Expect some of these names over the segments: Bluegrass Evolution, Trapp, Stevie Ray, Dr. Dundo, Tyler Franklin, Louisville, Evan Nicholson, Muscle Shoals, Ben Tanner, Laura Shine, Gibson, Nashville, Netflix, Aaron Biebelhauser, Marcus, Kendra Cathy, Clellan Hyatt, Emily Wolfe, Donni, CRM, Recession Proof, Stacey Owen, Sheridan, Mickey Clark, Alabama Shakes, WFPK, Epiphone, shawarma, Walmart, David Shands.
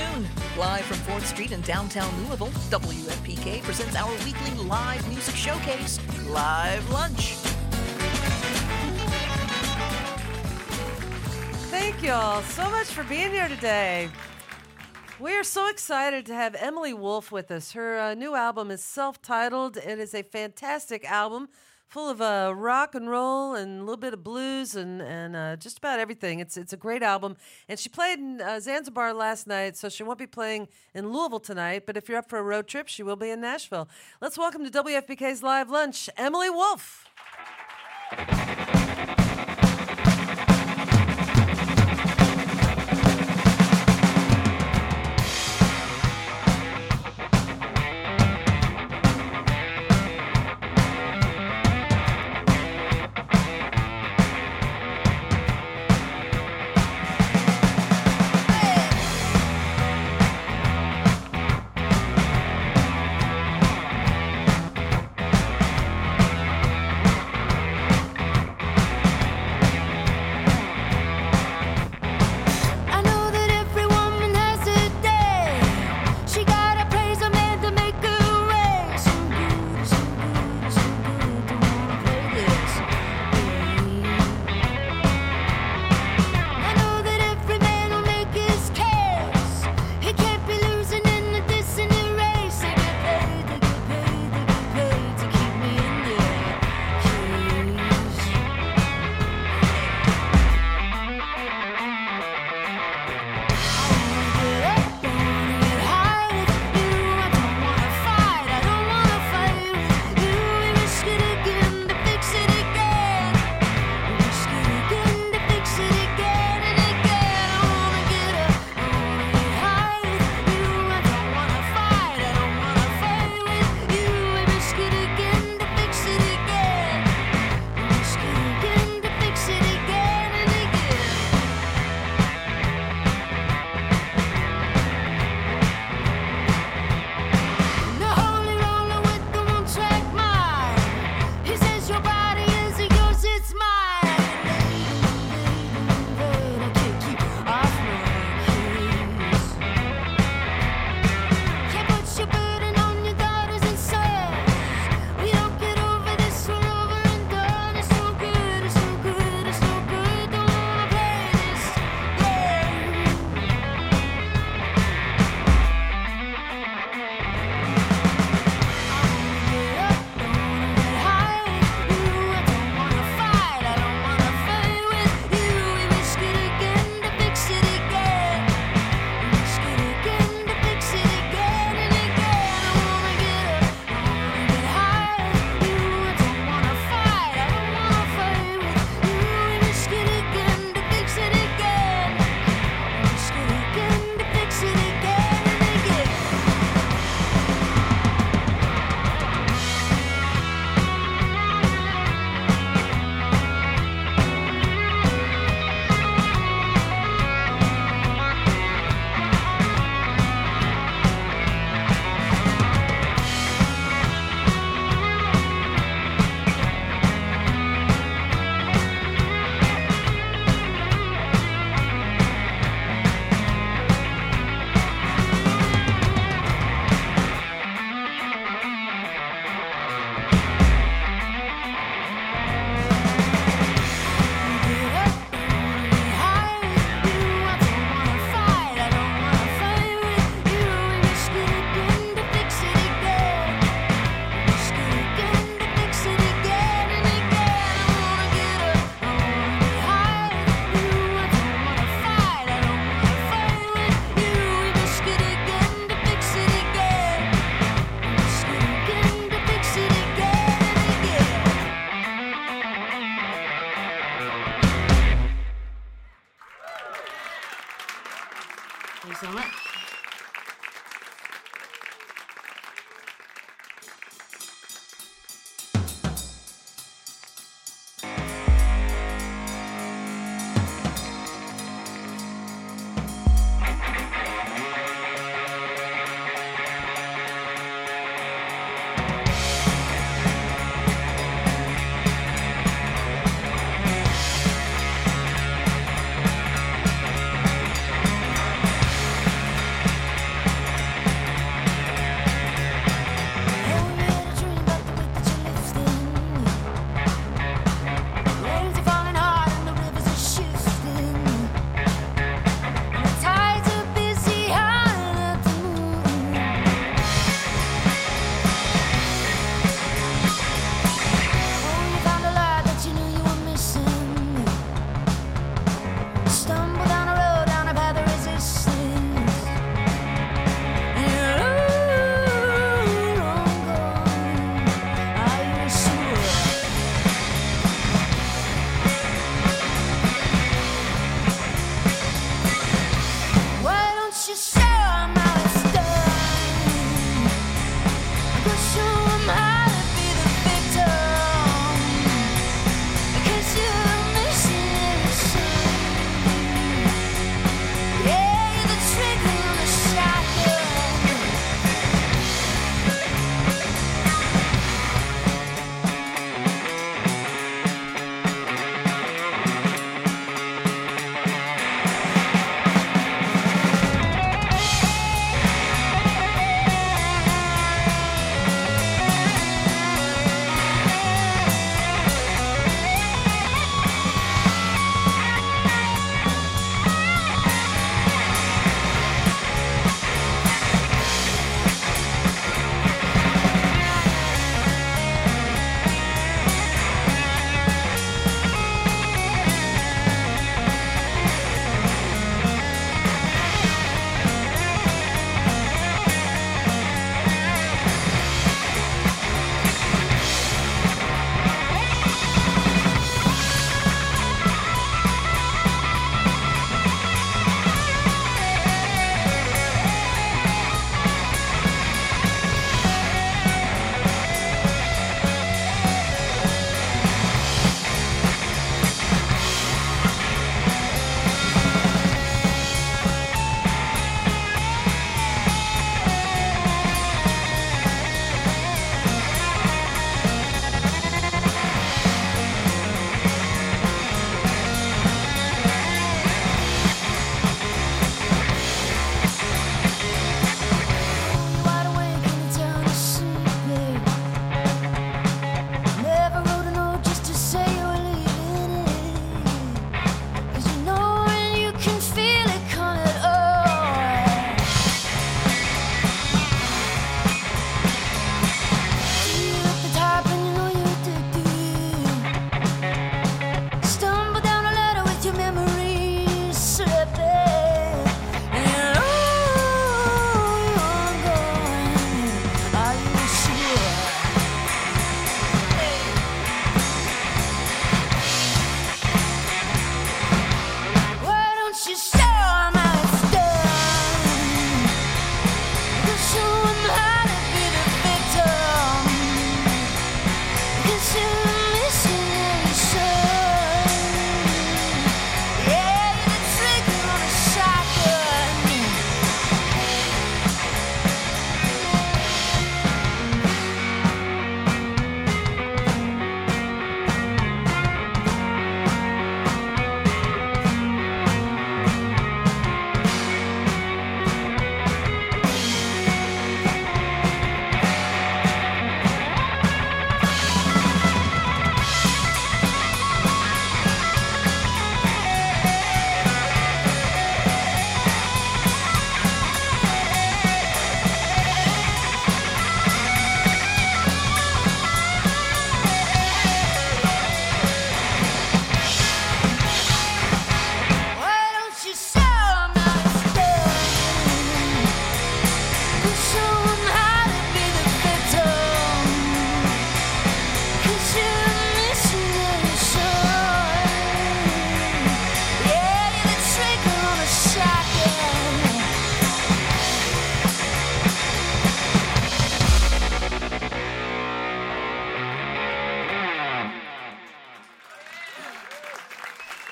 afternoon. Live from 4th Street in downtown Louisville, WFPK presents our weekly live music showcase, Live Lunch. Thank y'all so much for being here today. We are so excited to have Emily Wolfe with us. Her new album is self-titled. It is a fantastic album full of rock and roll and a little bit of blues and just about everything. It's a great album. And she played in Zanzibar last night, so she won't be playing in Louisville tonight. But if you're up for a road trip, she will be in Nashville. Let's welcome to WFPK's Live Lunch, Emily Wolfe.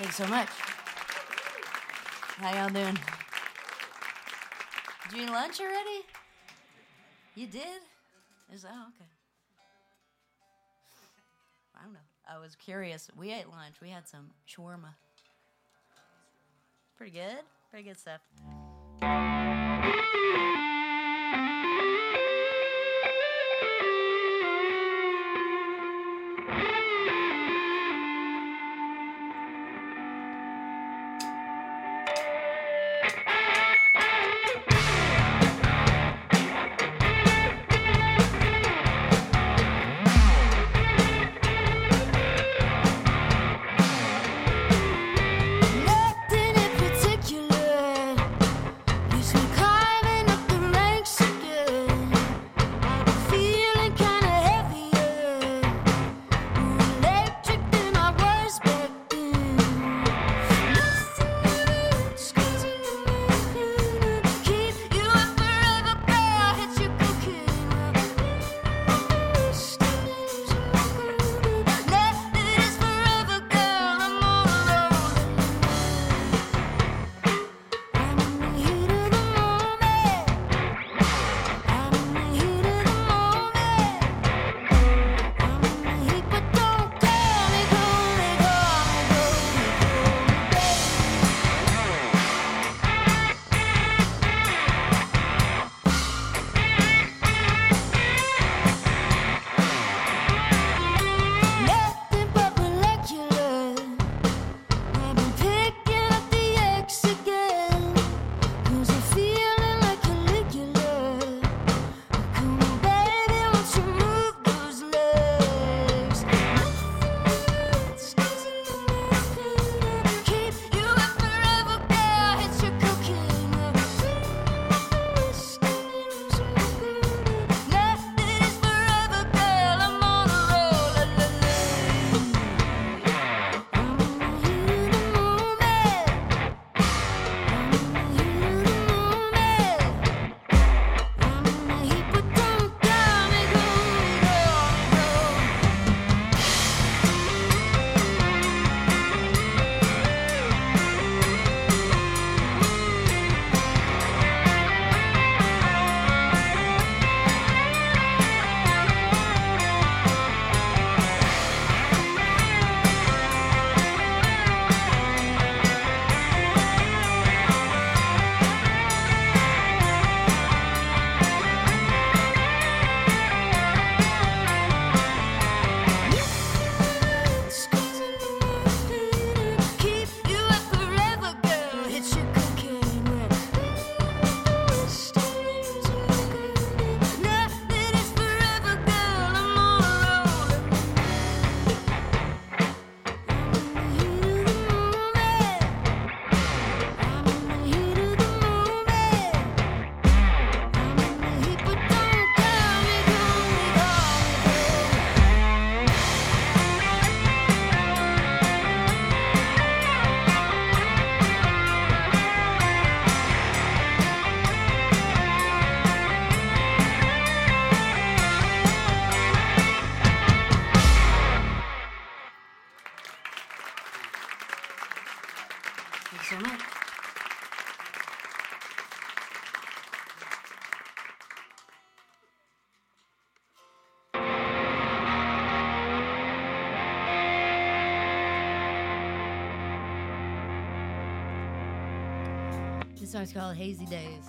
Thanks so much. How y'all doing? Did you eat lunch already? You did? Oh, okay. I don't know. I was curious. We ate lunch. We had some shawarma. Pretty good. Pretty good stuff. This song's called Hazy Days.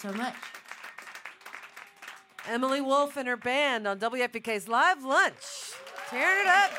so much. Emily Wolfe and her band on WFPK's Live Lunch. Tearing it up.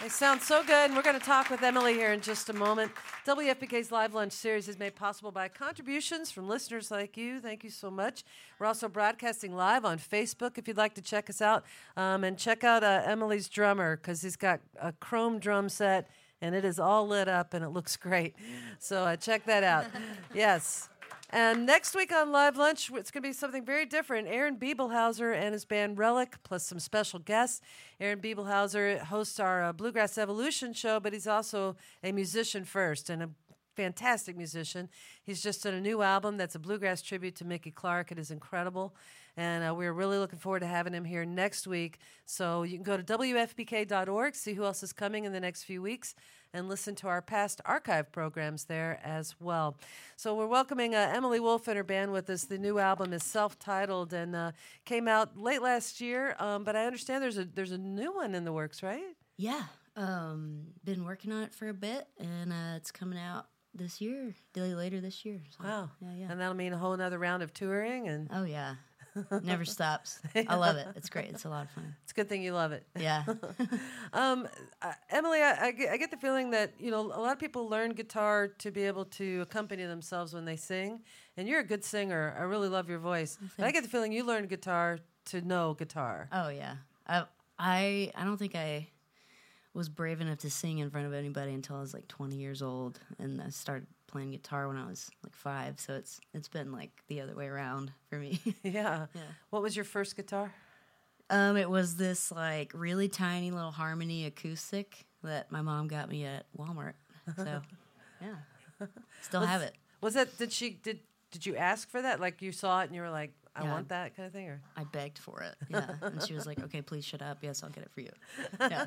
They sound so good, and we're going to talk with Emily here in just a moment. WFPK's Live Lunch series is made possible by contributions from listeners like you. Thank you so much. We're also broadcasting live on Facebook if you'd like to check us out. And check out Emily's drummer, because he's got a chrome drum set, and it is all lit up, and it looks great. So check that out. Yes. And next week on Live Lunch, it's going to be something very different. Aaron Biebelhauser and his band Relic, plus some special guests. Aaron Biebelhauser hosts our Bluegrass Evolution show, but he's also a musician first and a fantastic musician. He's just done a new album that's a bluegrass tribute to Mickey Clark. It is incredible. And we're really looking forward to having him here next week. So you can go to WFPK.org, see who else is coming in the next few weeks, and listen to our past archive programs there as well. So we're welcoming Emily Wolfe and her band with us. The new album is self-titled and came out late last year, but I understand there's a new one in the works, right? Yeah, been working on it for a bit, and it's coming out this year, later this year. So. Wow. Yeah. And that'll mean a whole other round of touring. And oh, yeah. Never stops. I love it. It's great. It's a lot of fun. It's a good thing you love it. Yeah. Emily, I get the feeling that, you know, a lot of people learn guitar to be able to accompany themselves when they sing, and you're a good singer. I really love your voice. But I get the feeling you learned guitar to know guitar. Oh, yeah. I don't think I was brave enough to sing in front of anybody until I was, like, 20 years old, and I started playing guitar when I was like 5, so it's been like the other way around for me. Yeah. What was your first guitar? It was this like really tiny little Harmony acoustic that my mom got me at Walmart. So yeah, still have it. Was that? Did you ask for that? Like you saw it and you were like, I want that kind of thing, or I begged for it. Yeah, and she was like, okay, please shut up. Yes, I'll get it for you. Yeah.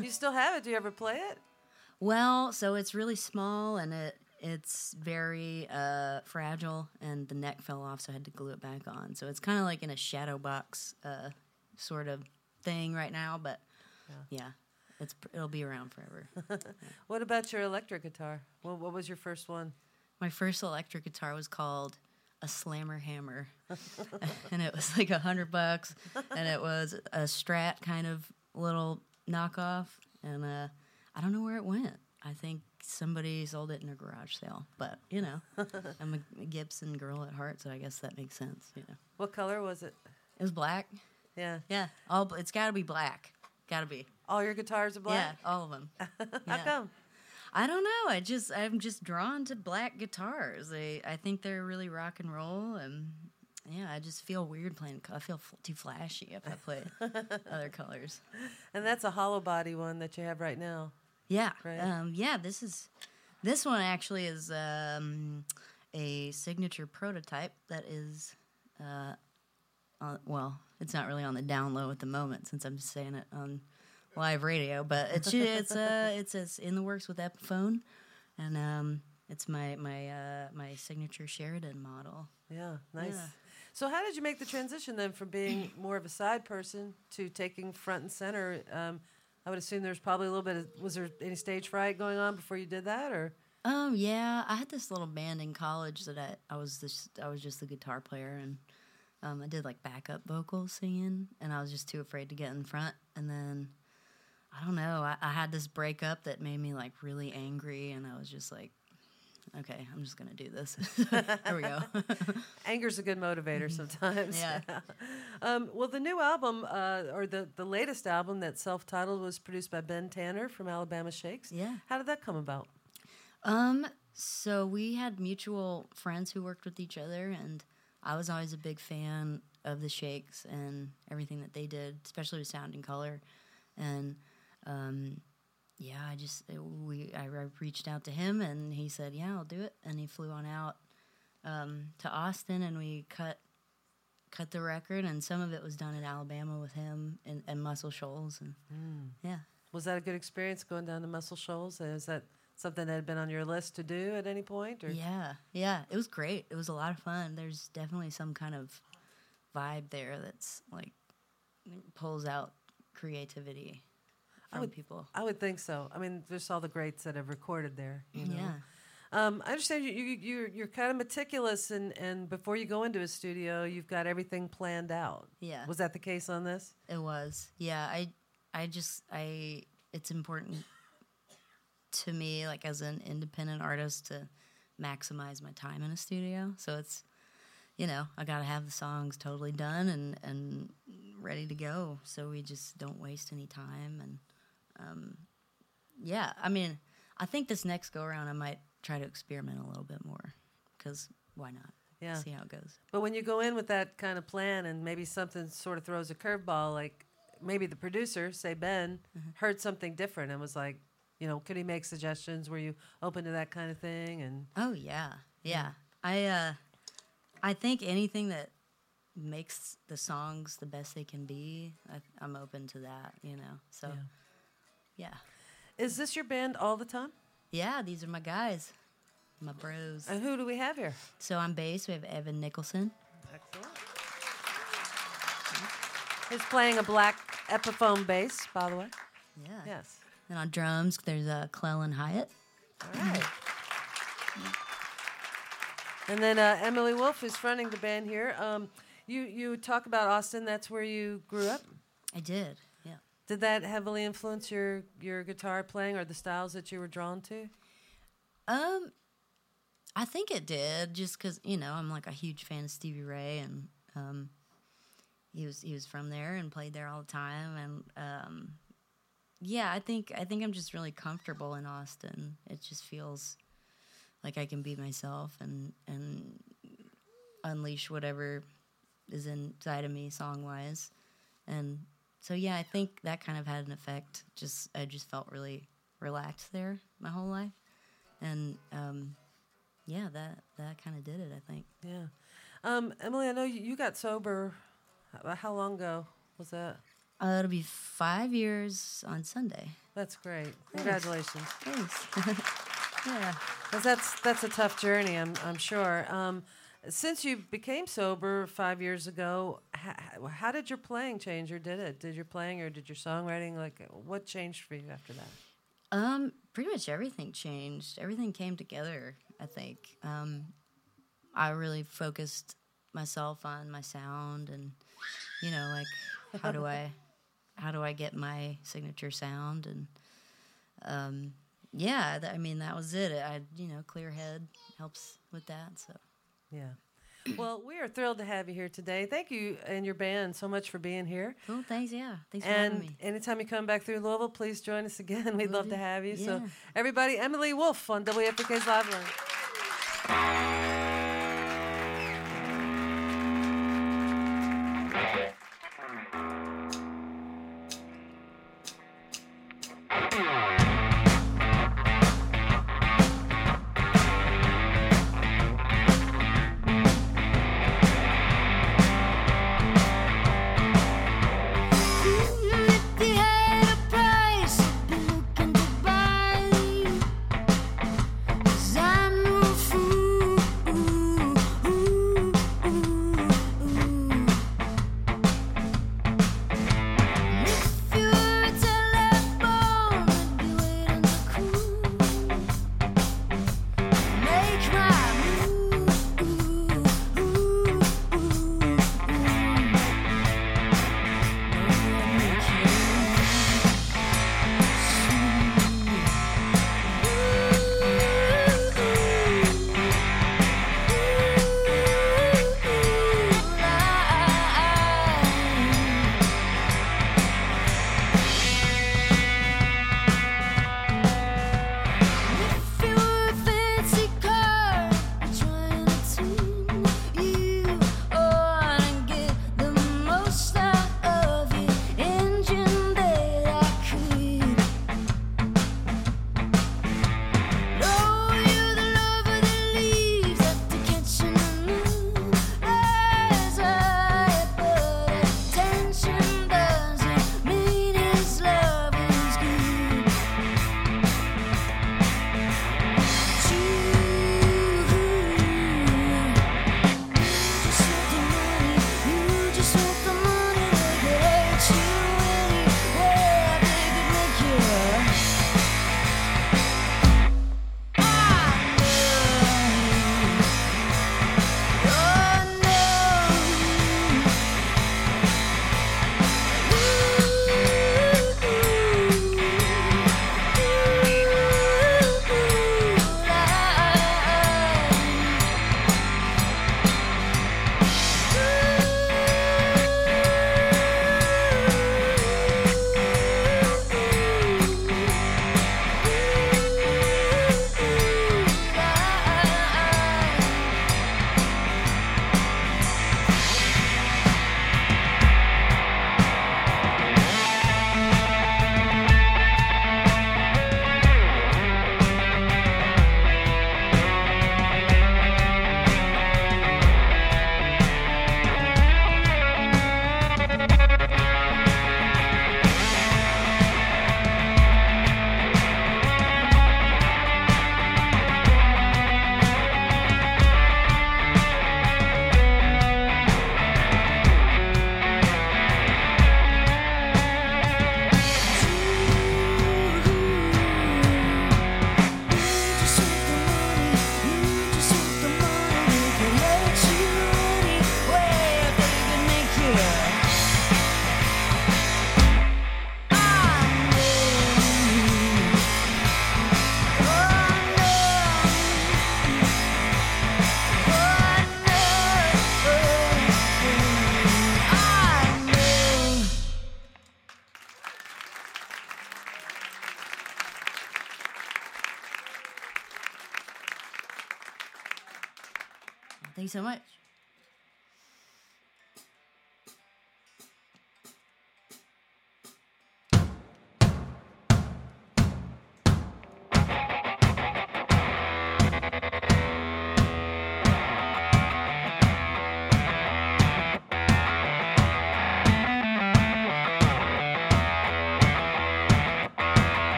You still have it? Do you ever play it? Well, so it's really small and It's very fragile, and the neck fell off, so I had to glue it back on. So it's kind of like in a shadow box sort of thing right now, but yeah it'll be around forever. Yeah. What about your electric guitar? What was your first one? My first electric guitar was called a Slammer Hammer, and it was like $100, and it was a Strat kind of little knockoff, and I don't know where it went. I think somebody sold it in a garage sale, but, you know, I'm a Gibson girl at heart, so I guess that makes sense, you know. What color was it? It was black. Yeah. Yeah. It's got to be black. Got to be. All your guitars are black? Yeah, all of them. Yeah. How come? I don't know. I'm just drawn to black guitars. I think they're really rock and roll, and, yeah, I just feel weird playing. I feel too flashy if I play other colors. And that's a hollow body one that you have right now. Yeah, right. This one actually is a signature prototype that is, it's not really on the down low at the moment since I'm saying it on live radio, but it's in the works with Epiphone, and it's my signature Sheridan model. Yeah, nice. Yeah. So how did you make the transition then from being more of a side person to taking front and center? I would assume there's probably a little bit of... Was there any stage fright going on before you did that, or...? Yeah, I had this little band in college that I was just the guitar player, and I did, like, backup vocals singing, and I was just too afraid to get in front. And then, I don't know, I had this breakup that made me, like, really angry, and I was just like, okay, I'm just going to do this. There we go. Anger's a good motivator sometimes. Yeah. Well, the new album, or the latest album that's self-titled, was produced by Ben Tanner from Alabama Shakes. Yeah. How did that come about? So we had mutual friends who worked with each other, and I was always a big fan of the Shakes and everything that they did, especially with sound and color. And... yeah, I reached out to him, and he said, yeah, I'll do it. And he flew on out to Austin, and we cut the record, and some of it was done in Alabama with him and Muscle Shoals. And yeah. Was that a good experience, going down to Muscle Shoals? Is that something that had been on your list to do at any point? Or? Yeah, it was great. It was a lot of fun. There's definitely some kind of vibe there that's like pulls out creativity. I would think so. I mean, there's all the greats that have recorded there. You know? Yeah. I understand you're kind of meticulous, and before you go into a studio, you've got everything planned out. Yeah. Was that the case on this? It was. Yeah. I it's important to me, like as an independent artist, to maximize my time in a studio. So it's, you know, I got to have the songs totally done and ready to go. So we just don't waste any time. And, yeah, I mean, I think this next go around I might try to experiment a little bit more, because why not? Yeah. See how it goes. But when you go in with that kind of plan and maybe something sort of throws a curveball, like maybe the producer, say Ben, mm-hmm. heard something different and was like, you know, could he make suggestions? Were you open to that kind of thing? And oh, yeah. Yeah. I think anything that makes the songs the best they can be, I'm open to that, you know. So, yeah. Is this your band all the time? Yeah, these are my guys, my bros. And who do we have here? So on bass, we have Evan Nicholson. Excellent. He's playing a black Epiphone bass, by the way. Yeah. Yes. And on drums, there's Clellan Hyatt. All right. And then Emily Wolfe, who's fronting the band here. You talk about Austin. That's where you grew up? I did, yeah. Did that heavily influence your guitar playing or the styles that you were drawn to? I think it did, just because, you know, I'm like a huge fan of Stevie Ray, and he was from there and played there all the time, and yeah, I think I'm just really comfortable in Austin. It just feels like I can be myself and unleash whatever is inside of me song-wise. And so, yeah, I think that kind of had an effect. I just felt really relaxed there my whole life. And, yeah, that kind of did it, I think. Yeah. Emily, I know you got sober. How long ago was that? It'll be 5 years on Sunday. That's great. Congratulations. Thanks. Yeah. Because that's a tough journey, I'm sure. Since you became sober 5 years ago, how did your playing change, or did it? Did your playing or did your songwriting, like, what changed for you after that? Pretty much everything changed. Everything came together, I think. I really focused myself on my sound and, you know, like, how do I get my signature sound? And, yeah, I mean, that was it. Clear head helps with that, so. Yeah. Well, we are thrilled to have you here today. Thank you and your band so much for being here. Cool, thanks, yeah. Thanks for having me. And anytime you come back through Louisville, please join us again. We'd love to have you. Yeah. So, everybody, Emily Wolfe on WFPK's Live Line. Thanks so much.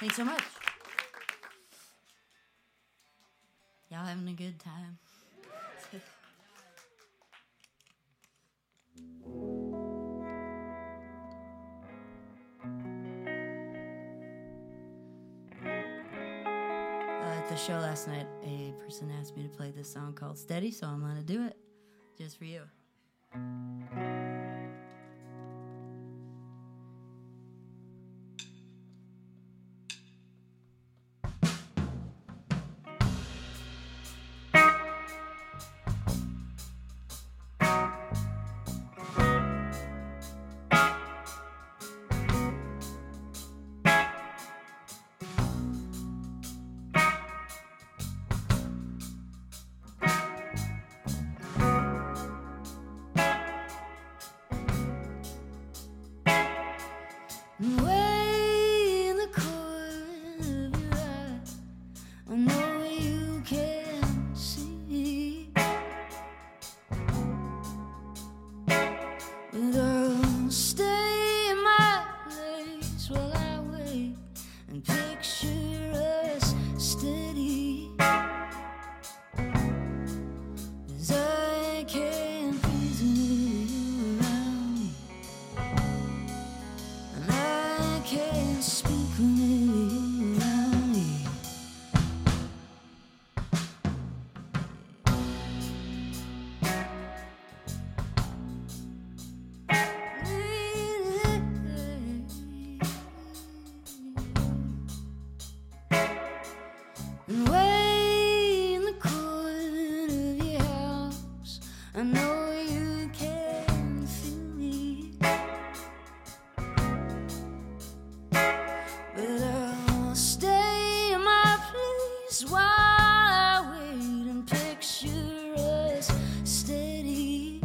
Thanks so much. Y'all having a good time? At the show last night, a person asked me to play this song called Steady, so I'm gonna do it just for you. I know you can see me, but I'll stay in my place while I wait and picture us steady,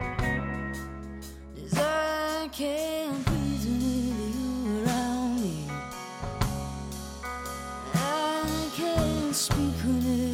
as I can't breathe with you around me. I can't speak with you.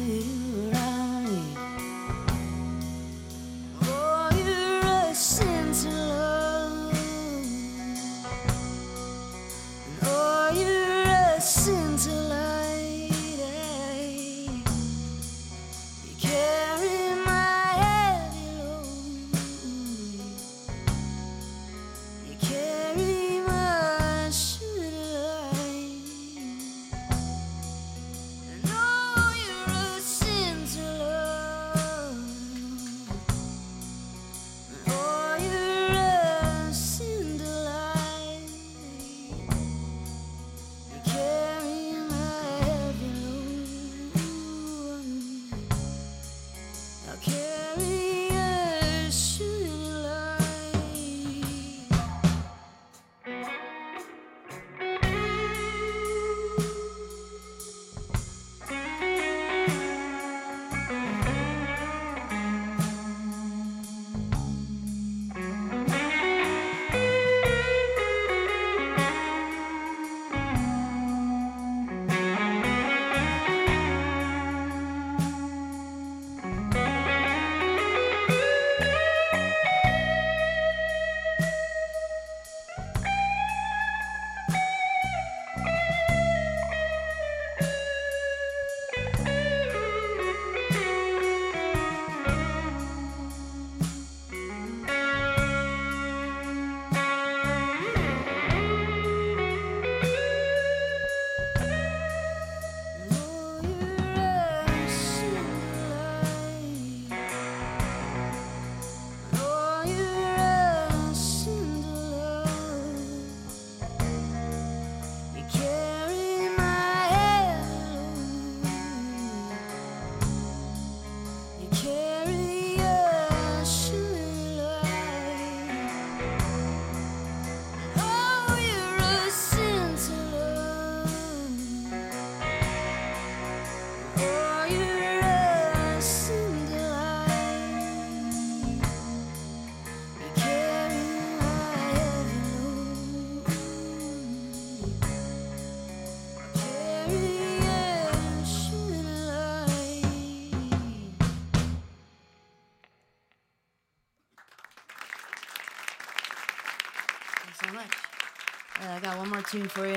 Tune for you.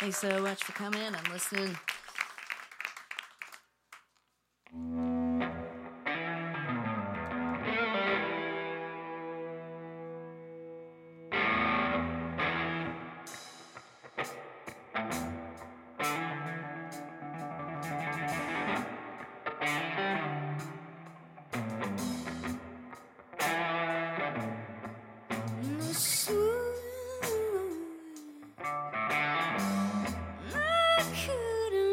Thanks so much for coming. I'm listening. I couldn't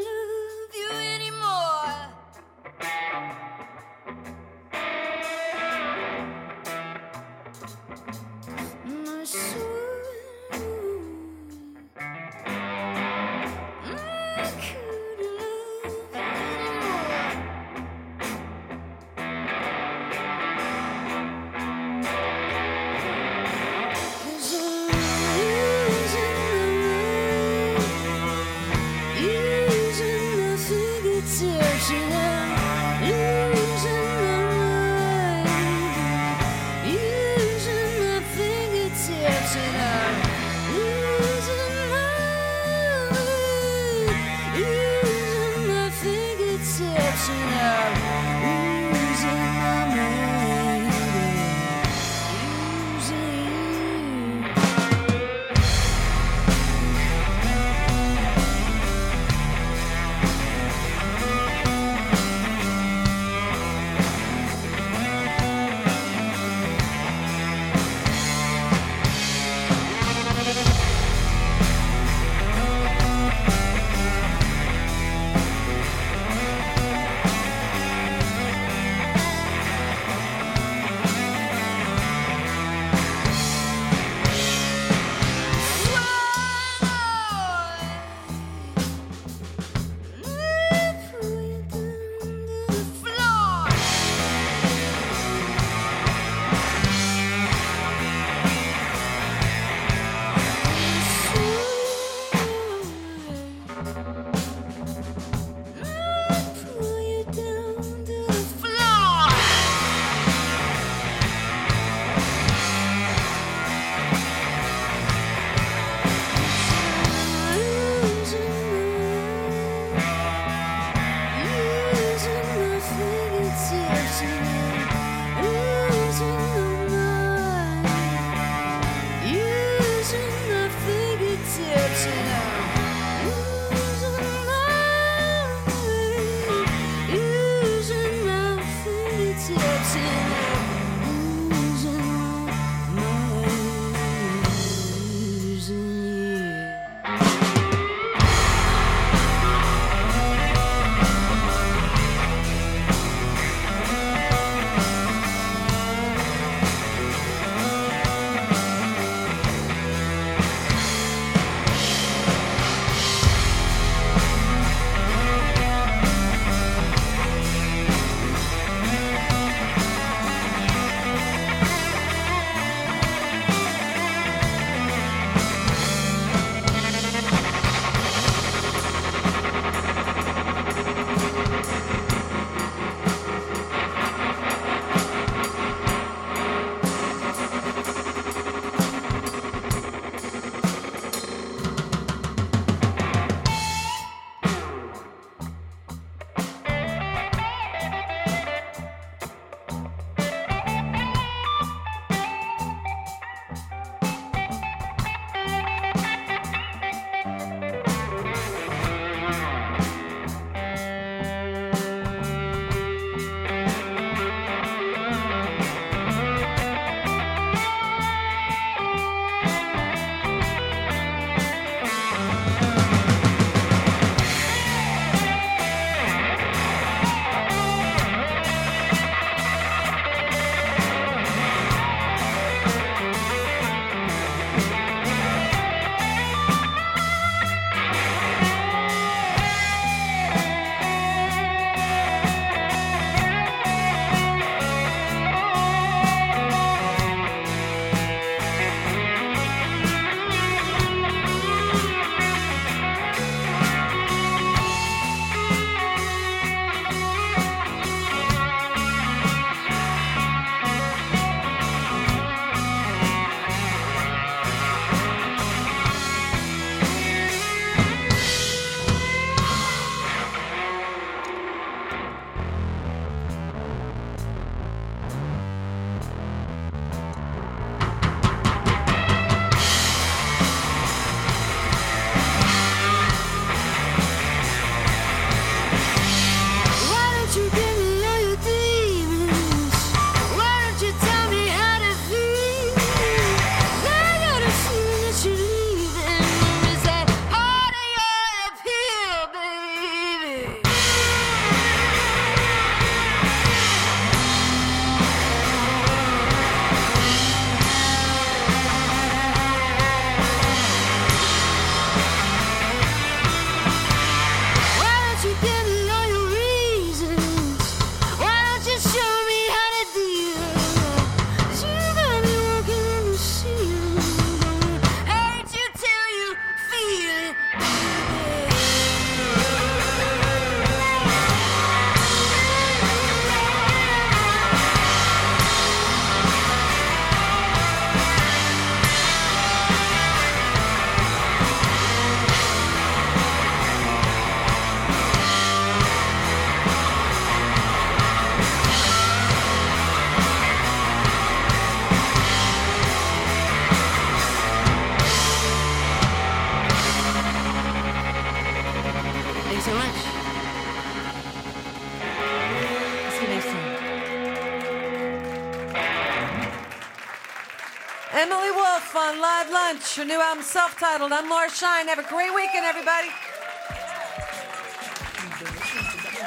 Emily Wolfe on Live Lunch, her new album self-titled. I'm Laura Shine. Have a great weekend, everybody.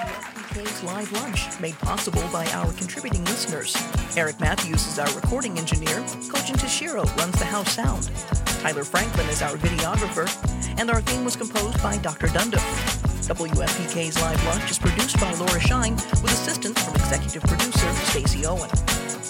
WFPK's Live Lunch, made possible by our contributing listeners. Eric Matthews is our recording engineer. Koji Tashiro runs the house sound. Tyler Franklin is our videographer. And our theme was composed by Dr. Dundo. WFPK's Live Lunch is produced by Laura Shine with assistance from executive producer Stacey Owen.